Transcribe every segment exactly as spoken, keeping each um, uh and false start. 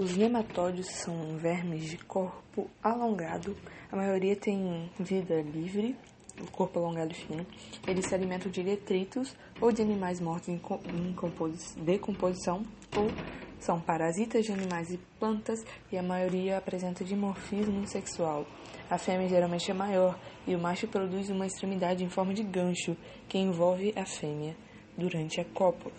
Os nematódeos são vermes de corpo alongado, a maioria tem vida livre, corpo alongado e fino. Eles se alimentam de detritos ou de animais mortos em decomposição, ou são parasitas de animais e plantas, e a maioria apresenta dimorfismo sexual. A fêmea geralmente é maior e o macho produz uma extremidade em forma de gancho que envolve a fêmea durante a cópula.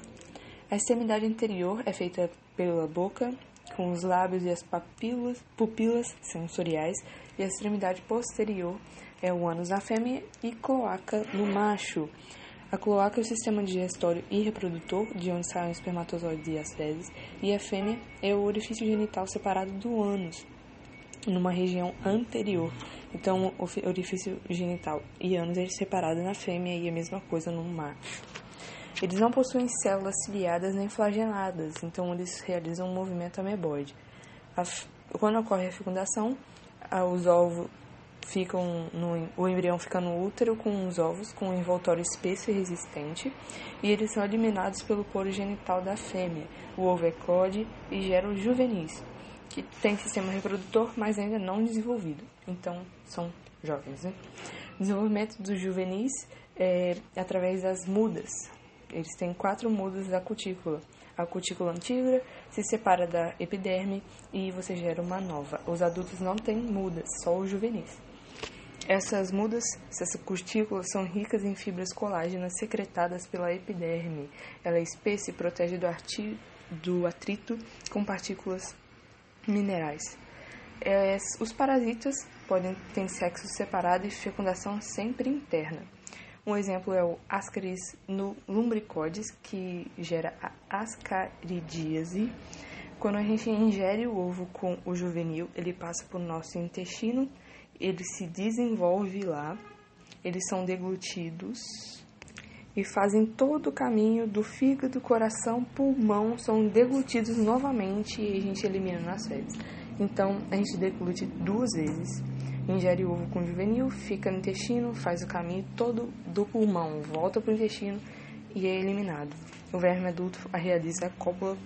A extremidade anterior é feita pela boca, com os lábios e as papilas, pupilas sensoriais, e a extremidade posterior é o ânus da fêmea e cloaca no macho. A cloaca é o sistema digestório e reprodutor, de onde saem os espermatozoides e as fezes, e a fêmea é o orifício genital separado do ânus, numa região anterior. Então, o orifício genital e ânus é separado na fêmea e a mesma coisa no macho. Eles não possuem células ciliadas nem flageladas, então eles realizam um movimento ameboide. A f... Quando ocorre a fecundação, a... os ovos ficam no... o embrião fica no útero com os ovos, com um envoltório espesso e resistente, e eles são eliminados pelo poro genital da fêmea. O ovo eclode e gera o juvenis, que tem sistema reprodutor, mas ainda não desenvolvido. Então, são jovens, né? Desenvolvimento do juvenis é através das mudas. Eles têm quatro mudas da cutícula. A cutícula antigra se separa da epiderme e você gera uma nova. Os adultos não têm mudas, só os juvenis. Essas mudas, essas cutículas, são ricas em fibras colágenas secretadas pela epiderme. Ela é espessa e protege do, arti... do atrito com partículas minerais. É... Os parasitas podem ter sexo separado e fecundação sempre interna. Um exemplo é o Ascaris lumbricoides, que gera a ascaridíase. Quando a gente ingere o ovo com o juvenil, ele passa por nosso intestino, ele se desenvolve lá, eles são deglutidos e fazem todo o caminho do fígado, coração, pulmão, são deglutidos novamente e a gente elimina nas fezes. Então, a gente deglute duas vezes. Ingere o ovo com o juvenil, fica no intestino, faz o caminho todo do pulmão, volta para o intestino e é eliminado. O verme adulto realiza a cópula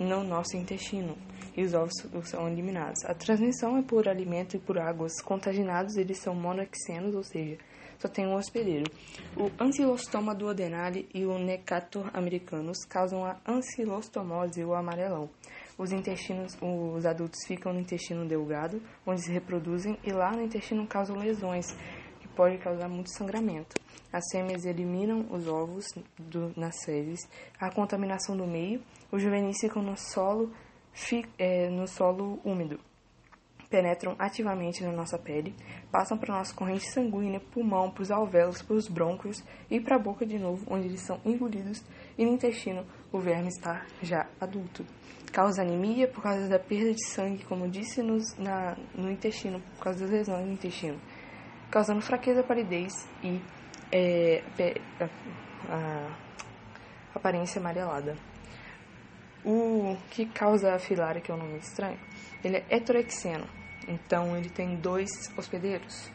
no nosso intestino e os ovos são eliminados. A transmissão é por alimento e por águas. Contaminados, eles são monoxenos, ou seja, só tem um hospedeiro. O Ancylostoma duodenale e o Necator americanus causam a ancilostomose, ou amarelão. Os intestinos, os adultos ficam no intestino delgado, onde se reproduzem, e lá no intestino causam lesões, que pode causar muito sangramento. As fêmeas eliminam os ovos do, nas fezes, a contaminação do meio, os juvenis ficam no solo, fi, é, no solo úmido. Penetram ativamente na nossa pele, passam para a nossa corrente sanguínea, pulmão, para os alvéolos, para os brônquios e para a boca de novo, onde eles são engolidos, e no intestino o verme está já adulto. Causa anemia por causa da perda de sangue, como eu disse, nos, na, no intestino, por causa das lesões no intestino, causando fraqueza, palidez e é, a, a, a aparência amarelada. O que causa a filária, que é um nome estranho, ele é heterorexeno, então ele tem dois hospedeiros.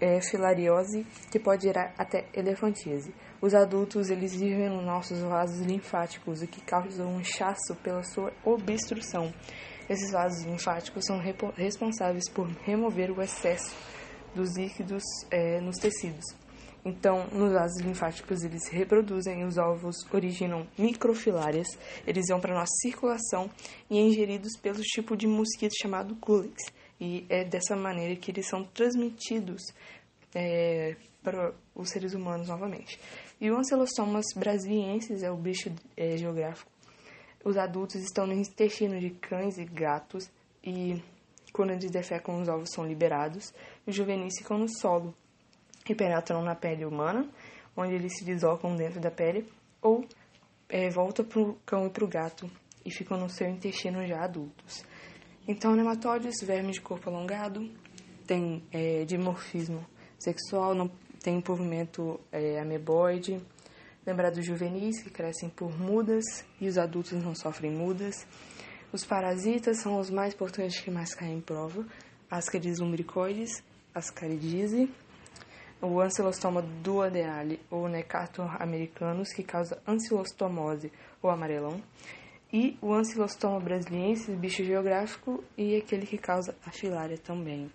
É filariose, que pode gerar até elefantíase. Os adultos, eles vivem nos nossos vasos linfáticos, o que causa um inchaço pela sua obstrução. Esses vasos linfáticos são responsáveis por remover o excesso dos líquidos é, nos tecidos. Então, nos vasos linfáticos, eles se reproduzem, os ovos originam microfilárias, eles vão para a nossa circulação e é ingeridos pelo tipo de mosquito chamado Culex. E é dessa maneira que eles são transmitidos é, para os seres humanos novamente. E o Ancylostomas brasiliensis é o bicho é, geográfico. Os adultos estão no intestino de cães e gatos e, quando eles defecam, os ovos são liberados. Os juvenis ficam no solo e penetram na pele humana, onde eles se deslocam dentro da pele, ou é, voltam para o cão e para o gato, e ficam no seu intestino já adultos. Então, nematódeos, vermes de corpo alongado, tem é, dimorfismo sexual, não, tem envolvimento é, ameboide, lembrar dos juvenis, que crescem por mudas, e os adultos não sofrem mudas. Os parasitas são os mais importantes, que mais caem em prova, Ascaris lumbricoides, Ascaridíase, o Ancylostoma duodenale ou Necator americanus, que causa ancilostomose ou amarelão, E o Ancylostoma brasiliensis, bicho geográfico, e aquele que causa a filária também.